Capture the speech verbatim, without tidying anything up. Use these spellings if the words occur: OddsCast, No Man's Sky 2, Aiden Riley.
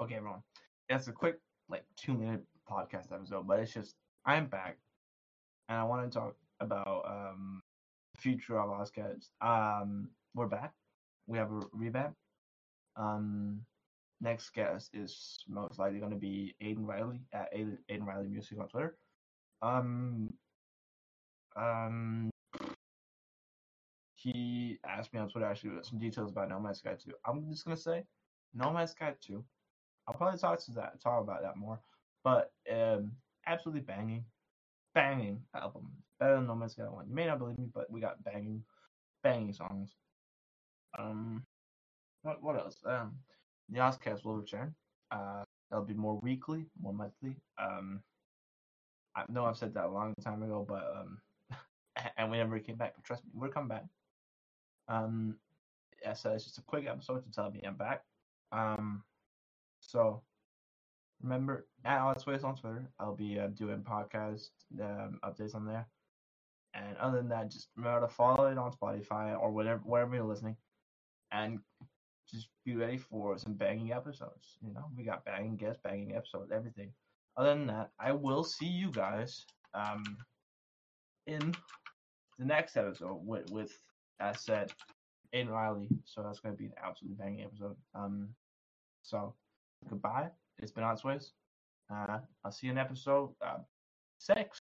Okay, everyone. That's a quick, like, two-minute podcast episode, but it's just, I'm back, and I want to talk about um, the future of OddsCast. Um, we're back. We have a revamp. Um, next guest is most likely going to be Aiden Riley, at Aiden, Aiden Riley Music on Twitter. Um, um, he asked me on Twitter, actually, some details about No Man's Sky two. I'm just going to say, No Man's Sky two. I'll probably talk to that, talk about that more, but um, absolutely banging, banging album. Better than No Man's Sky one. You may not believe me, but we got banging, banging songs. Um, what what else? Um, the OddsCast will return. Uh, that'll be more weekly, more monthly. Um, I know I've said that a long time ago, but um, and we never came back. But trust me, we're coming back. Um, yeah, so it's just a quick episode to tell me I'm back. Um. So, remember, at OddsCast on Twitter, I'll be uh, doing podcast um, updates on there. And other than that, just remember to follow it on Spotify or whatever, wherever you're listening. And just be ready for some banging episodes. You know, we got banging guests, banging episodes, everything. Other than that, I will see you guys um, in the next episode with, with as said, Aiden Riley. So, that's going to be an absolutely banging episode. Um, so... Goodbye. It's been OddsCast. Uh, I'll see you in episode uh, six.